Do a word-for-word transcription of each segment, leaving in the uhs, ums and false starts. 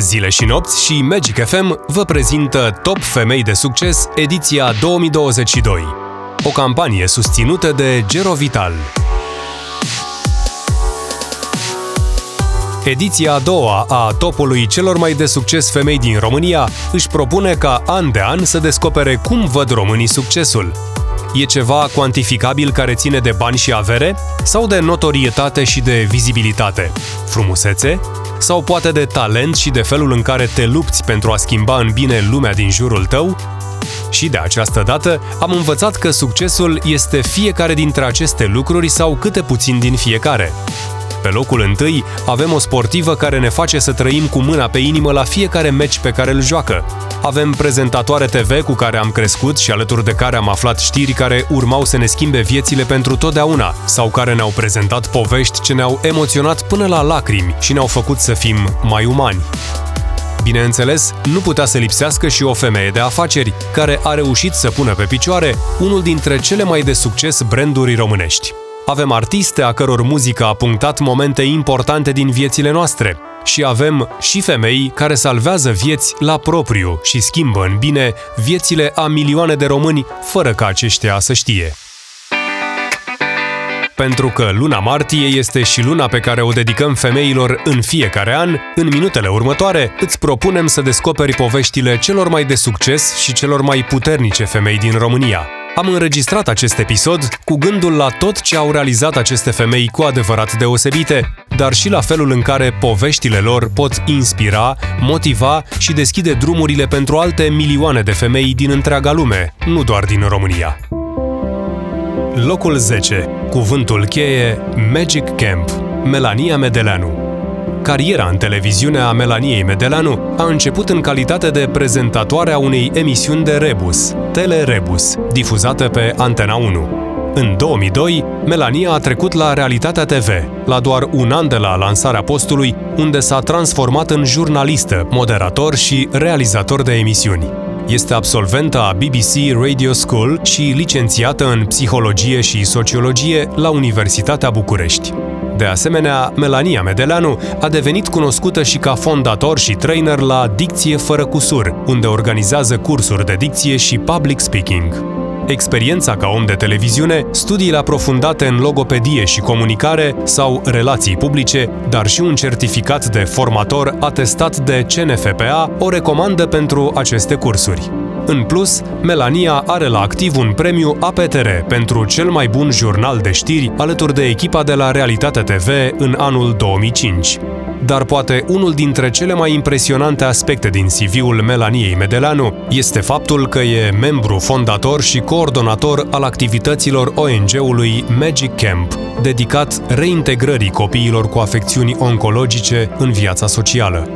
Zile și nopți și Magic F M vă prezintă Top Femei de Succes, ediția două mii douăzeci și doi. O campanie susținută de Gerovital. Ediția a doua a topului celor mai de succes femei din România își propune ca an de an să descopere cum văd românii succesul. E ceva cuantificabil care ține de bani și avere sau de notorietate și de vizibilitate? Frumusețe? Sau poate de talent și de felul în care te lupți pentru a schimba în bine lumea din jurul tău? Și de această dată am învățat că succesul este fiecare dintre aceste lucruri sau câte puțin din fiecare. Pe locul întâi avem o sportivă care ne face să trăim cu mâna pe inimă la fiecare meci pe care îl joacă. Avem prezentatoare T V cu care am crescut și alături de care am aflat știri care urmau să ne schimbe viețile pentru totdeauna sau care ne-au prezentat povești ce ne-au emoționat până la lacrimi și ne-au făcut să fim mai umani. Bineînțeles, nu putea să lipsească și o femeie de afaceri care a reușit să pună pe picioare unul dintre cele mai de succes branduri românești. Avem artiste a căror muzică a punctat momente importante din viețile noastre și avem și femei care salvează vieți la propriu și schimbă în bine viețile a milioane de români fără ca aceștia să știe. Pentru că luna martie este și luna pe care o dedicăm femeilor în fiecare an, în minutele următoare îți propunem să descoperi poveștile celor mai de succes și celor mai puternice femei din România. Am înregistrat acest episod cu gândul la tot ce au realizat aceste femei cu adevărat deosebite, dar și la felul în care poveștile lor pot inspira, motiva și deschide drumurile pentru alte milioane de femei din întreaga lume, nu doar din România. Locul zece. Cuvântul cheie Magic Camp. Melania Medeleanu. Cariera în televiziune a Melaniei Medeleanu a început în calitate de prezentatoare a unei emisiuni de Rebus, Tele Rebus, difuzată pe Antena unu. În două mii doi, Melania a trecut la Realitatea T V, la doar un an de la lansarea postului, unde s-a transformat în jurnalistă, moderator și realizator de emisiuni. Este absolventă a B B C Radio School și licențiată în psihologie și sociologie la Universitatea București. De asemenea, Melania Medeleanu a devenit cunoscută și ca fondator și trainer la Dicție Fără Cusur, unde organizează cursuri de dicție și public speaking. Experiența ca om de televiziune, studiile aprofundate în logopedie și comunicare sau relații publice, dar și un certificat de formator atestat de C N F P A o recomandă pentru aceste cursuri. În plus, Melania are la activ un premiu A P T R pentru cel mai bun jurnal de știri alături de echipa de la Realitatea T V în anul două mii cinci. Dar poate unul dintre cele mai impresionante aspecte din C V-ul Melaniei Medeleanu este faptul că e membru fondator și coordonator al activităților O N G-ului Magic Camp, dedicat reintegrării copiilor cu afecțiuni oncologice în viața socială.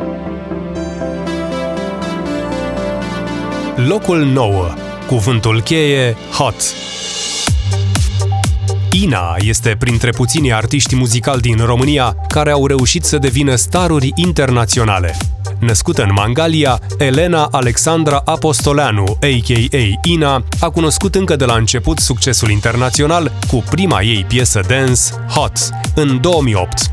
Locul nouă. Cuvântul cheie Hot. Ina este printre puținii artiști muzicali din România care au reușit să devină staruri internaționale. Născută în Mangalia, Elena Alexandra Apostoleanu, a k a. Ina, a cunoscut încă de la început succesul internațional cu prima ei piesă dance, Hot, în două mii opt.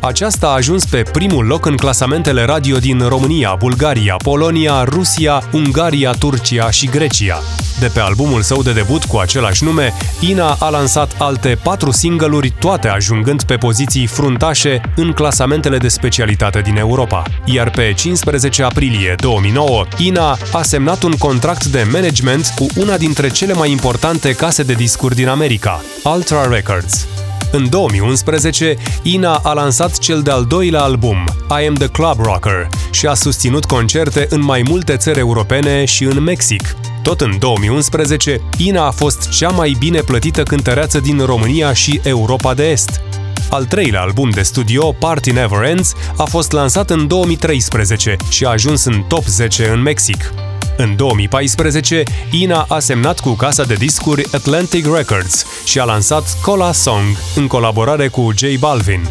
Aceasta a ajuns pe primul loc în clasamentele radio din România, Bulgaria, Polonia, Rusia, Ungaria, Turcia și Grecia. De pe albumul său de debut cu același nume, Ina a lansat alte patru single-uri, toate ajungând pe poziții fruntașe în clasamentele de specialitate din Europa. Iar pe cincisprezece aprilie două mii nouă, Ina a semnat un contract de management cu una dintre cele mai importante case de discuri din America, Ultra Records. În două mii unsprezece, Ina a lansat cel de-al doilea album, I Am The Club Rocker, și a susținut concerte în mai multe țări europene și în Mexic. Tot în două mii unsprezece, Ina a fost cea mai bine plătită cântăreață din România și Europa de Est. Al treilea album de studio, Party Never Ends, a fost lansat în două mii treisprezece și a ajuns în top zece în Mexic. În două mii paisprezece, Ina a semnat cu casa de discuri Atlantic Records și a lansat Cola Song în colaborare cu J Balvin.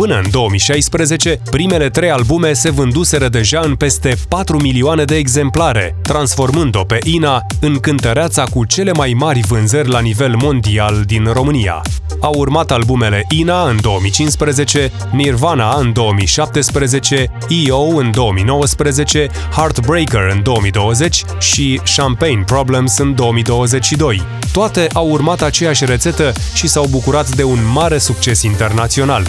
Până în două mii șaisprezece, primele trei albume se vânduseră deja în peste patru milioane de exemplare, transformând-o pe Ina în cântăreața cu cele mai mari vânzări la nivel mondial din România. Au urmat albumele Ina în două mii cincisprezece, Nirvana în două mii șaptesprezece, E O în două mii nouăsprezece, Heartbreaker în două mii douăzeci și Champagne Problems în două mii douăzeci și doi. Toate au urmat aceeași rețetă și s-au bucurat de un mare succes internațional.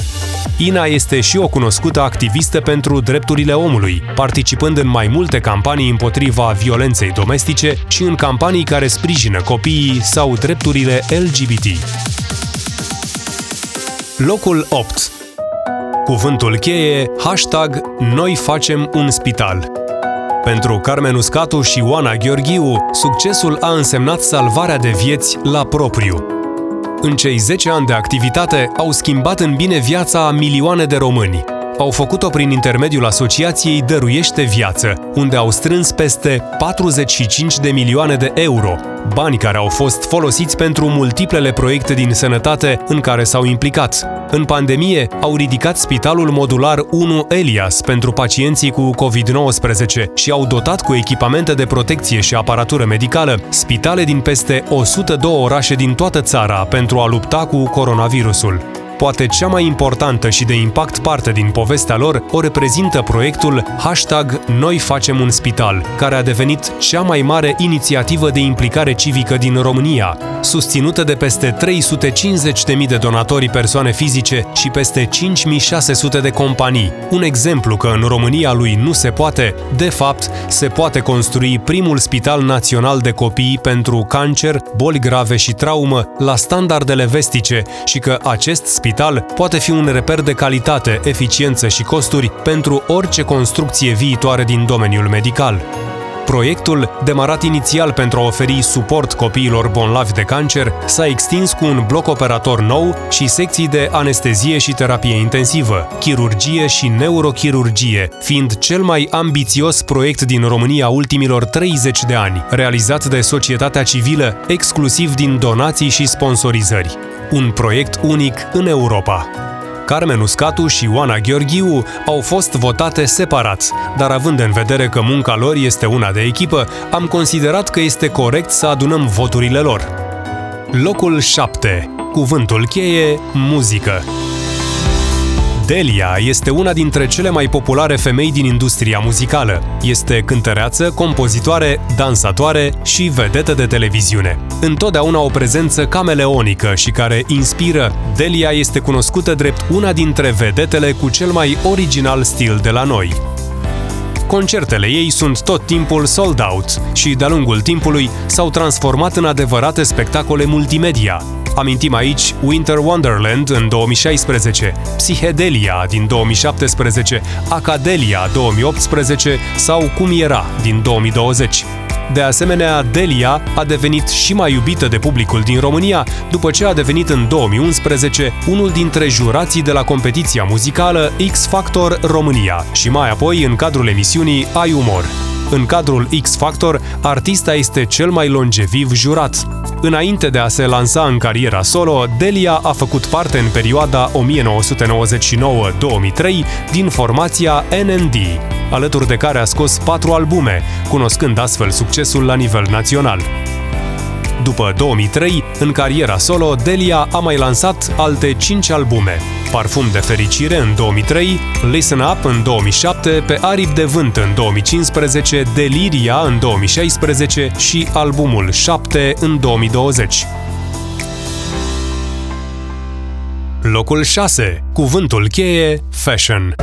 Ina este și o cunoscută activistă pentru drepturile omului, participând în mai multe campanii împotriva violenței domestice și în campanii care sprijină copiii sau drepturile L G B T. Locul opt. Cuvântul cheie, hashtag Noi facem un spital. Pentru Carmen Uscatu și Oana Gheorghiu, succesul a însemnat salvarea de vieți la propriu. În cei zece ani de activitate au schimbat în bine viața a milioane de români. Au făcut-o prin intermediul asociației Dăruiește Viață, unde au strâns peste patruzeci și cinci de milioane de euro, bani care au fost folosiți pentru multiplele proiecte din sănătate în care s-au implicat. În pandemie, au ridicat Spitalul Modular unu Elias pentru pacienții cu COVID nouăsprezece și au dotat cu echipamente de protecție și aparatură medicală spitale din peste o sută doi orașe din toată țara pentru a lupta cu coronavirusul. Poate cea mai importantă și de impact parte din povestea lor o reprezintă proiectul hashtag Noi facem un spital, care a devenit cea mai mare inițiativă de implicare civică din România, susținută de peste trei sute cincizeci de mii de donatori persoane fizice și peste cinci mii șase sute de companii. Un exemplu că în România lui nu se poate, de fapt, se poate construi primul spital național de copii pentru cancer, boli grave și traumă la standardele vestice și că acest spital Spital poate fi un reper de calitate, eficiență și costuri pentru orice construcție viitoare din domeniul medical. Proiectul, demarat inițial pentru a oferi suport copiilor bolnavi de cancer, s-a extins cu un bloc operator nou și secții de anestezie și terapie intensivă, chirurgie și neurochirurgie, fiind cel mai ambițios proiect din România ultimilor treizeci de ani, realizat de societatea civilă exclusiv din donații și sponsorizări. Un proiect unic în Europa. Carmen Uscatu și Oana Gheorghiu au fost votate separat, dar având în vedere că munca lor este una de echipă, am considerat că este corect să adunăm voturile lor. Locul șapte. Cuvântul cheie, muzică. Delia este una dintre cele mai populare femei din industria muzicală. Este cântăreață, compozitoare, dansatoare și vedetă de televiziune. Întotdeauna o prezență cameleonică și care inspiră, Delia este cunoscută drept una dintre vedetele cu cel mai original stil de la noi. Concertele ei sunt tot timpul sold out și, de-a lungul timpului, s-au transformat în adevărate spectacole multimedia. Amintim aici Winter Wonderland în două mii șaisprezece, Psihedelia din două mii șaptesprezece, Acadelia două mii optsprezece sau Cum era din două mii douăzeci. De asemenea, Delia a devenit și mai iubită de publicul din România după ce a devenit în două mii unsprezece unul dintre jurații de la competiția muzicală X Factor România și mai apoi în cadrul emisiunii Ai Umor. În cadrul X Factor, artista este cel mai longeviv jurat. Înainte de a se lansa în cariera solo, Delia a făcut parte în perioada o mie nouă sute nouăzeci și nouă - două mii trei din formația N N D, alături de care a scos patru albume, cunoscând astfel succesul la nivel național. După două mii trei, în cariera solo, Delia a mai lansat alte cinci albume. Parfum de fericire în două mii trei, Listen Up în două mii șapte, Pe aripi de vânt în două mii cincisprezece, Deliria în două mii șaisprezece și albumul șapte în două mii douăzeci. Locul șase. Cuvântul cheie, fashion.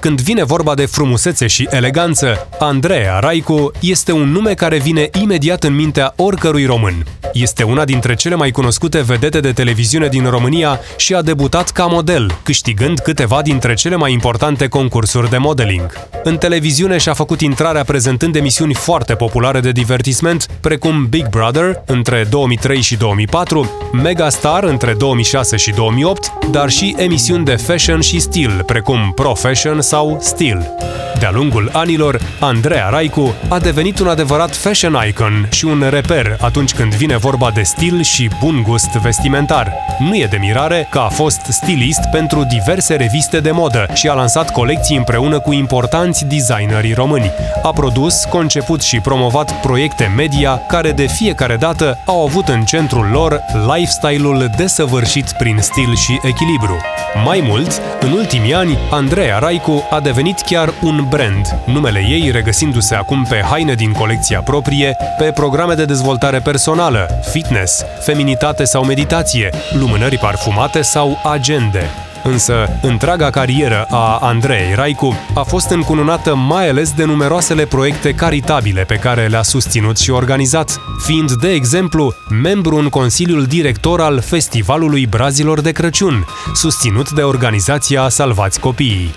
Când vine vorba de frumusețe și eleganță, Andreea Raicu este un nume care vine imediat în mintea oricărui român. Este una dintre cele mai cunoscute vedete de televiziune din România și a debutat ca model, câștigând câteva dintre cele mai importante concursuri de modeling. În televiziune și-a făcut intrarea prezentând emisiuni foarte populare de divertisment, precum Big Brother între două mii trei și două mii patru, Megastar între două mii șase și două mii opt, dar și emisiuni de fashion și stil, precum Pro Fashion sau Stil. De-a lungul anilor, Andreea Raicu a devenit un adevărat fashion icon și un reper atunci când vine vorba de stil și bun gust vestimentar. Nu e de mirare că a fost stilist pentru diverse reviste de modă și a lansat colecții împreună cu importanți designerii români. A produs, conceput și promovat proiecte media care de fiecare dată au avut în centrul lor lifestyle-ul desăvârșit prin stil și echilibru. Mai mult, în ultimii ani, Andreea Raicu a devenit chiar un brand, numele ei regăsindu-se acum pe haine din colecția proprie, pe programe de dezvoltare personală, fitness, feminitate sau meditație, lumânări parfumate sau agende. Însă, întreaga carieră a Andreei Raicu a fost încununată mai ales de numeroasele proiecte caritabile pe care le-a susținut și organizat, fiind, de exemplu, membru în Consiliul Director al Festivalului Brazilor de Crăciun, susținut de organizația Salvați Copiii.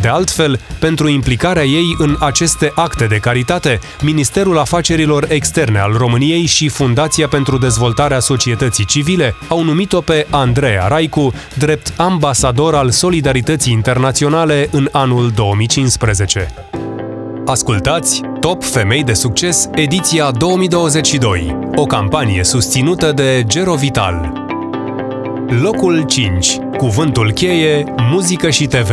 De altfel, pentru implicarea ei în aceste acte de caritate, Ministerul Afacerilor Externe al României și Fundația pentru Dezvoltarea Societății Civile au numit-o pe Andreea Raicu drept ambasador al Solidarității Internaționale în anul două mii cincisprezece. Ascultați Top Femei de Succes, ediția două mii douăzeci și doi, o campanie susținută de Gerovital. Locul cinci. Cuvântul cheie, muzică și T V.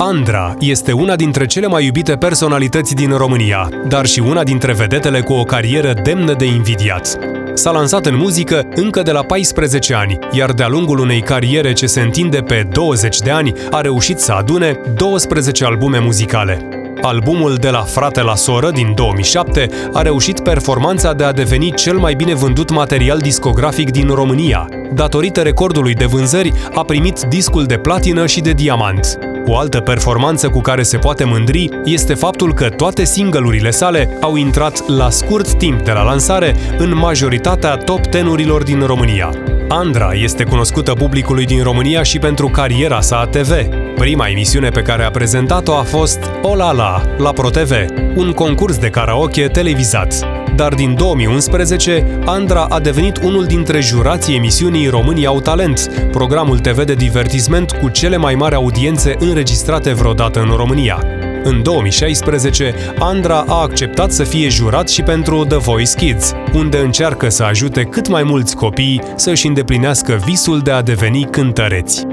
Andra este una dintre cele mai iubite personalități din România, dar și una dintre vedetele cu o carieră demnă de invidiat. S-a lansat în muzică încă de la paisprezece ani, iar de-a lungul unei cariere ce se întinde pe douăzeci de ani, a reușit să adune douăsprezece albume muzicale. Albumul De la frate la soră din două mii șapte a reușit performanța de a deveni cel mai bine vândut material discografic din România. Datorită recordului de vânzări, a primit discul de platină și de diamant. O altă performanță cu care se poate mândri este faptul că toate single-urile sale au intrat la scurt timp de la lansare în majoritatea top ten-urilor din România. Andra este cunoscută publicului din România și pentru cariera sa T V. Prima emisiune pe care a prezentat-o a fost O la la, la ProTV, un concurs de karaoke televizat. Dar din două mii unsprezece, Andra a devenit unul dintre jurații emisiunii România au Talent, programul T V de divertisment cu cele mai mari audiențe înregistrate vreodată în România. În două mii șaisprezece, Andra a acceptat să fie jurat și pentru The Voice Kids, unde încearcă să ajute cât mai mulți copii să-și îndeplinească visul de a deveni cântăreți.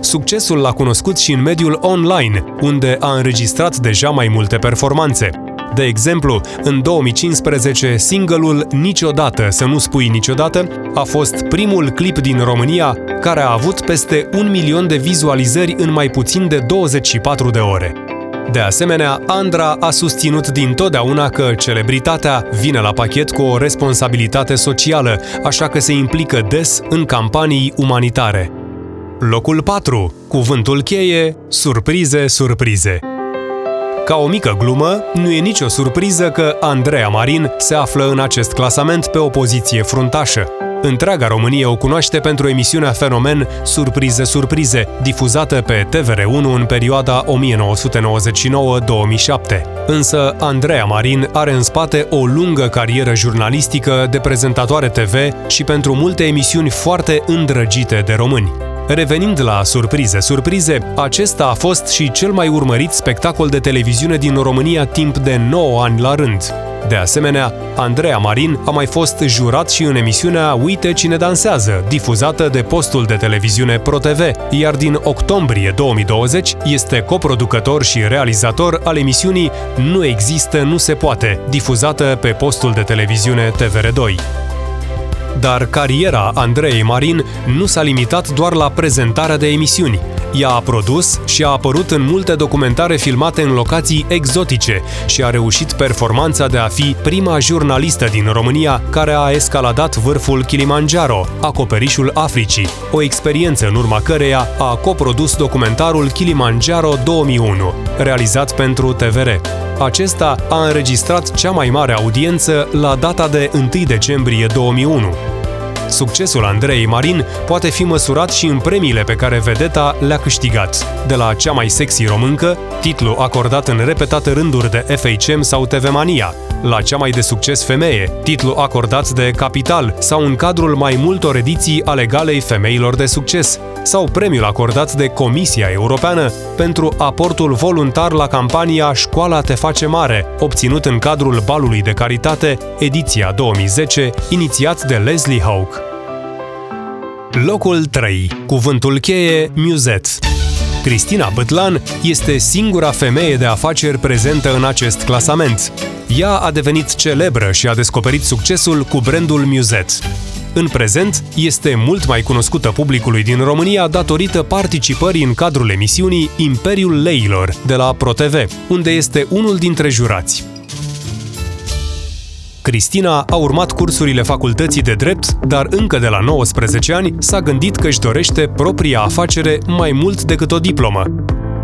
Succesul l-a cunoscut și în mediul online, unde a înregistrat deja mai multe performanțe. De exemplu, în două mii cincisprezece, single-ul Niciodată să nu spui niciodată a fost primul clip din România care a avut peste un milion de vizualizări în mai puțin de douăzeci și patru de ore. De asemenea, Andra a susținut dintotdeauna că celebritatea vine la pachet cu o responsabilitate socială, așa că se implică des în campanii umanitare. Locul patru. Cuvântul cheie, surprize, surprize. Ca o mică glumă, nu e nicio surpriză că Andreea Marin se află în acest clasament pe o poziție fruntașă. Întreaga România o cunoaște pentru emisiunea fenomen Surprize, surprize, difuzată pe T V R unu în perioada o mie nouă sute nouăzeci și nouă - două mii șapte. Însă, Andreea Marin are în spate o lungă carieră jurnalistică de prezentatoare T V și pentru multe emisiuni foarte îndrăgite de români. Revenind la Surprize, surprize, acesta a fost și cel mai urmărit spectacol de televiziune din România timp de nouă ani la rând. De asemenea, Andreea Marin a mai fost jurat și în emisiunea Uite cine dansează, difuzată de postul de televiziune ProTV, iar din octombrie două mii douăzeci este coproducător și realizator al emisiunii Nu există, nu se poate, difuzată pe postul de televiziune T V R doi. Dar cariera Andreei Marin nu s-a limitat doar la prezentarea de emisiuni. Ea a produs și a apărut în multe documentare filmate în locații exotice și a reușit performanța de a fi prima jurnalistă din România care a escaladat vârful Kilimanjaro, acoperișul Africii, o experiență în urma căreia a coprodus documentarul Kilimanjaro două mii unu, realizat pentru T V R. Acesta a înregistrat cea mai mare audiență la data de întâi decembrie două mii unu. Succesul Andreei Marin poate fi măsurat și în premiile pe care vedeta le-a câștigat, de la Cea mai sexy româncă, titlu acordat în repetate rânduri de F H M sau T V Mania, la cea mai de succes femeie, titlu acordat de Capital sau în cadrul mai multor ediții ale Galei Femeilor de Succes, sau premiul acordat de Comisia Europeană pentru aportul voluntar la campania Școala te face mare, obținut în cadrul Balului de Caritate, ediția două mii zece, inițiat de Leslie Hauck. Locul trei. Cuvântul cheie, Musette. Cristina Bâtlan este singura femeie de afaceri prezentă în acest clasament. Ea a devenit celebră și a descoperit succesul cu brandul Musette. În prezent, este mult mai cunoscută publicului din România datorită participării în cadrul emisiunii Imperiul Leilor de la ProTV, unde este unul dintre jurați. Cristina a urmat cursurile Facultății de Drept, dar încă de la nouăsprezece ani s-a gândit că își dorește propria afacere mai mult decât o diplomă.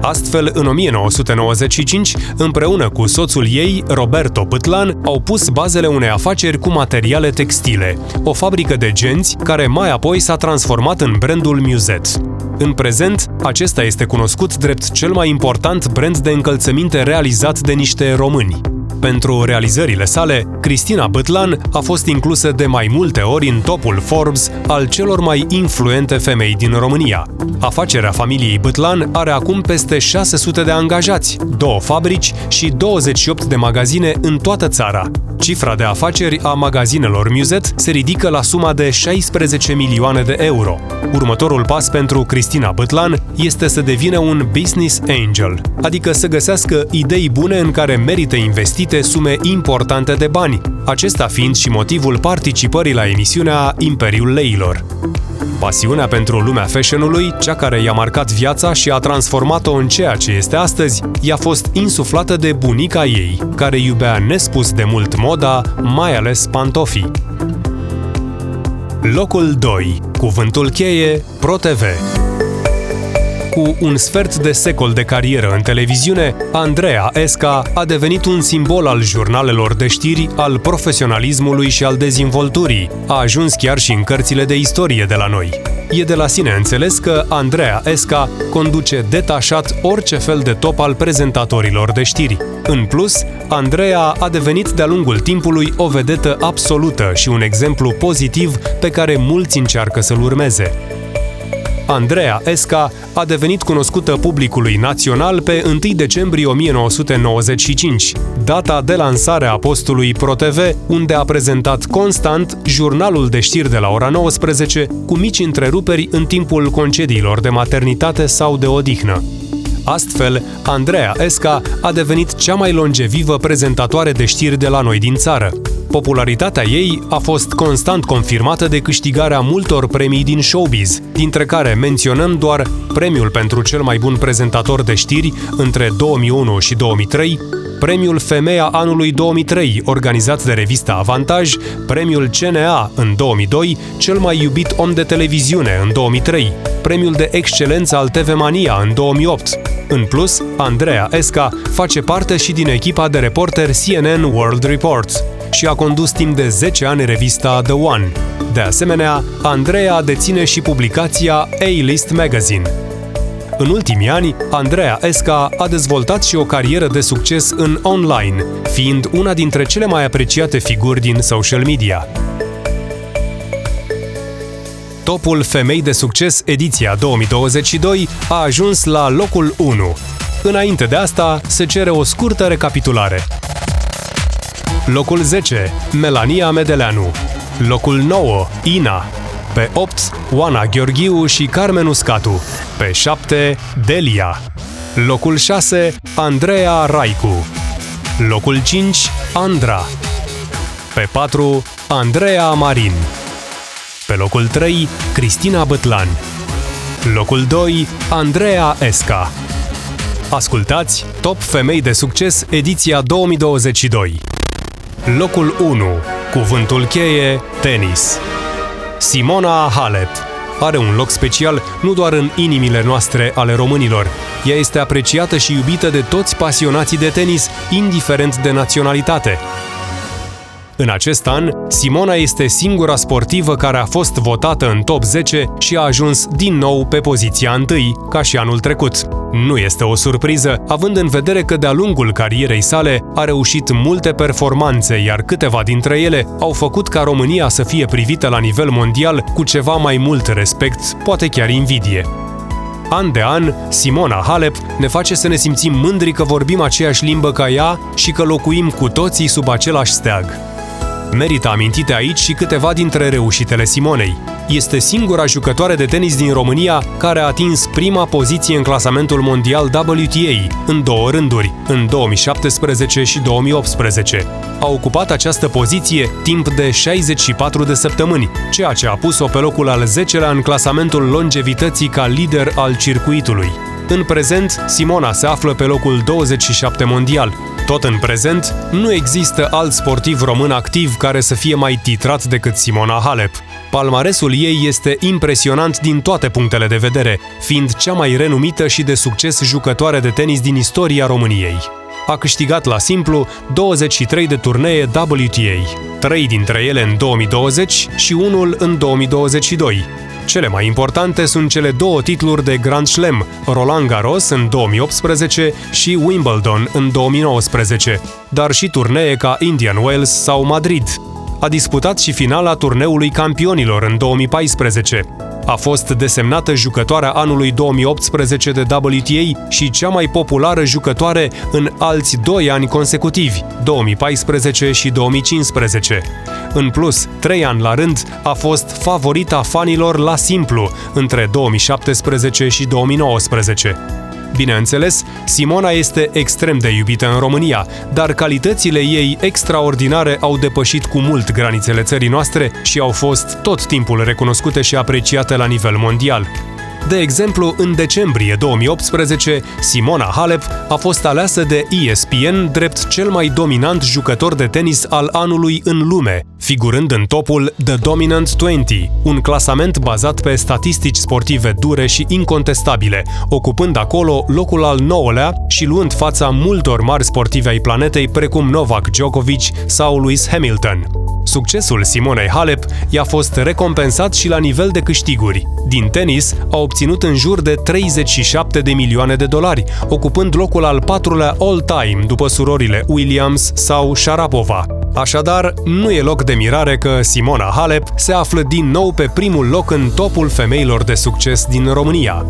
Astfel, în o mie nouă sute nouăzeci și cinci, împreună cu soțul ei, Roberto Bâtlan, au pus bazele unei afaceri cu materiale textile, o fabrică de genți care mai apoi s-a transformat în brandul Musette. În prezent, acesta este cunoscut drept cel mai important brand de încălțăminte realizat de niște români. Pentru realizările sale, Cristina Bâtlan a fost inclusă de mai multe ori în topul Forbes al celor mai influente femei din România. Afacerea familiei Bâtlan are acum peste șase sute de angajați, două fabrici și douăzeci și opt de magazine în toată țara. Cifra de afaceri a magazinelor Musette se ridică la suma de șaisprezece milioane de euro. Următorul pas pentru Cristina Bâtlan este să devină un business angel, adică să găsească idei bune în care merită investit sume importante de bani, acesta fiind și motivul participării la emisiunea Imperiul Leilor. Pasiunea pentru lumea fashion-ului, cea care i-a marcat viața și a transformat-o în ceea ce este astăzi, i-a fost insuflată de bunica ei, care iubea nespus de mult moda, mai ales pantofii. Locul doi. Cuvântul cheie, ProTV. Cu un sfert de secol de carieră în televiziune, Andreea Esca a devenit un simbol al jurnalelor de știri, al profesionalismului și al dezvoltării. A ajuns chiar și în cărțile de istorie de la noi. E de la sine înțeles că Andreea Esca conduce detașat orice fel de top al prezentatorilor de știri. În plus, Andreea a devenit de-a lungul timpului o vedetă absolută și un exemplu pozitiv pe care mulți încearcă să-l urmeze. Andreea Esca a devenit cunoscută publicului național pe întâi decembrie o mie nouă sute nouăzeci și cinci, data de lansare a postului ProTV, unde a prezentat constant jurnalul de știri de la ora nouăsprezece, cu mici întreruperi în timpul concediilor de maternitate sau de odihnă. Astfel, Andreea Esca a devenit cea mai longevivă prezentatoare de știri de la noi din țară. Popularitatea ei a fost constant confirmată de câștigarea multor premii din showbiz, dintre care menționăm doar premiul pentru cel mai bun prezentator de știri între două mii unu și două mii trei, premiul Femeia anului două mii trei, organizat de revista Avantaj, premiul C N A în două mii doi, cel mai iubit om de televiziune în două mii trei, premiul de excelență al T V Mania în două mii opt. În plus, Andreea Esca face parte și din echipa de reporteri C N N World Report și a condus timp de zece ani revista The One. De asemenea, Andreea deține și publicația A-List Magazine. În ultimii ani, Andreea Esca a dezvoltat și o carieră de succes în online, fiind una dintre cele mai apreciate figuri din social media. Topul Femei de Succes, ediția două mii douăzeci și doi, a ajuns la locul unu. Înainte de asta, se cere o scurtă recapitulare. Locul zece, Melania Medeleanu. Locul nouă, Ina. Pe opt, Oana Gheorghiu și Carmen Uscatu. Pe șapte, Delia. Locul șase, Andreea Raicu. Locul cinci, Andra. Pe patru, Andreea Marin. Pe locul trei, Cristina Bâtlan. Locul doi, Andreea Esca. Ascultați Top Femei de Succes, ediția două mii douăzeci și doi. Locul unu. Cuvântul cheie, tenis. Simona Halep are un loc special nu doar în inimile noastre ale românilor. Ea este apreciată și iubită de toți pasionații de tenis, indiferent de naționalitate. În acest an, Simona este singura sportivă care a fost votată în top zece și a ajuns din nou pe poziția întâi, ca și anul trecut. Nu este o surpriză, având în vedere că de-a lungul carierei sale a reușit multe performanțe, iar câteva dintre ele au făcut ca România să fie privită la nivel mondial cu ceva mai mult respect, poate chiar invidie. An de an, Simona Halep ne face să ne simțim mândri că vorbim aceeași limbă ca ea și că locuim cu toții sub același steag. Merită amintite aici și câteva dintre reușitele Simonei. Este singura jucătoare de tenis din România care a atins prima poziție în clasamentul mondial W T A, în două rânduri, în două mii șaptesprezece și două mii optsprezece. A ocupat această poziție timp de șaizeci și patru de săptămâni, ceea ce a pus-o pe locul al zecelea în clasamentul longevității ca lider al circuitului. În prezent, Simona se află pe locul douăzeci și șapte mondial. Tot în prezent, nu există alt sportiv român activ care să fie mai titrat decât Simona Halep. Palmaresul ei este impresionant din toate punctele de vedere, fiind cea mai renumită și de succes jucătoare de tenis din istoria României. A câștigat la simplu douăzeci și trei de turnee W T A, trei dintre ele în două mii douăzeci și unul în două mii douăzeci și doi. Cele mai importante sunt cele două titluri de Grand Slam, Roland Garros în două mii optsprezece și Wimbledon în două mii nouăsprezece, dar și turnee ca Indian Wells sau Madrid. A disputat și finala turneului campionilor în două mii paisprezece. A fost desemnată jucătoarea anului două mii optsprezece de W T A și cea mai populară jucătoare în alți doi ani consecutivi, două mii paisprezece și două mii cincisprezece. În plus, trei ani la rând, a fost favorita fanilor la simplu, între două mii șaptesprezece și două mii nouăsprezece. Bineînțeles, Simona este extrem de iubită în România, dar calitățile ei extraordinare au depășit cu mult granițele țării noastre și au fost tot timpul recunoscute și apreciate la nivel mondial. De exemplu, în decembrie două mii optsprezece, Simona Halep a fost aleasă de E S P N drept cel mai dominant jucător de tenis al anului în lume, figurând în topul The Dominant douăzeci, un clasament bazat pe statistici sportive dure și incontestabile, ocupând acolo locul al nouălea și luând fața multor mari sportivi ai planetei precum Novak Djokovic sau Lewis Hamilton. Succesul Simonei Halep i-a fost recompensat și la nivel de câștiguri. Din tenis a obținut în jur de treizeci și șapte de milioane de dolari, ocupând locul al patrulea all-time după surorile Williams sau Sharapova. Așadar, nu e loc de mirare că Simona Halep se află din nou pe primul loc în topul femeilor de succes din România.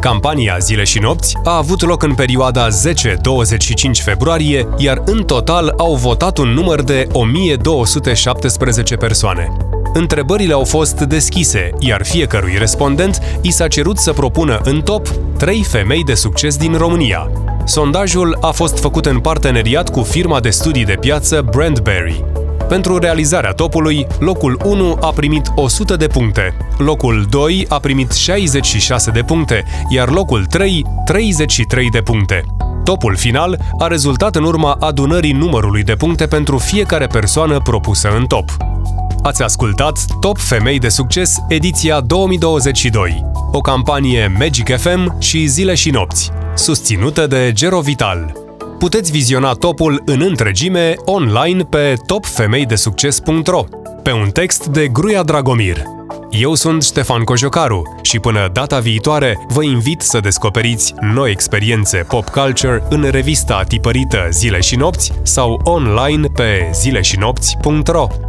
Campania Zile și Nopți a avut loc în perioada zece douăzeci și cinci februarie, iar în total au votat un număr de o mie două sute șaptesprezece persoane. Întrebările au fost deschise, iar fiecărui respondent i s-a cerut să propună în top trei femei de succes din România. Sondajul a fost făcut în parteneriat cu firma de studii de piață Brandberry. Pentru realizarea topului, locul unu a primit o sută de puncte, locul doi a primit șaizeci și șase de puncte, iar locul trei, treizeci și trei de puncte. Topul final a rezultat în urma adunării numărului de puncte pentru fiecare persoană propusă în top. Ați ascultat Top Femei de Succes, ediția două mii douăzeci și doi, o campanie Magic F M și Zile și Nopți, susținută de Gerovital. Puteți viziona topul în întregime online pe top femei de succes punct ro, pe un text de Gruia Dragomir. Eu sunt Ștefan Cojocaru și până data viitoare vă invit să descoperiți noi experiențe pop culture în revista tipărită Zile și Nopți sau online pe zile și nopți punct ro.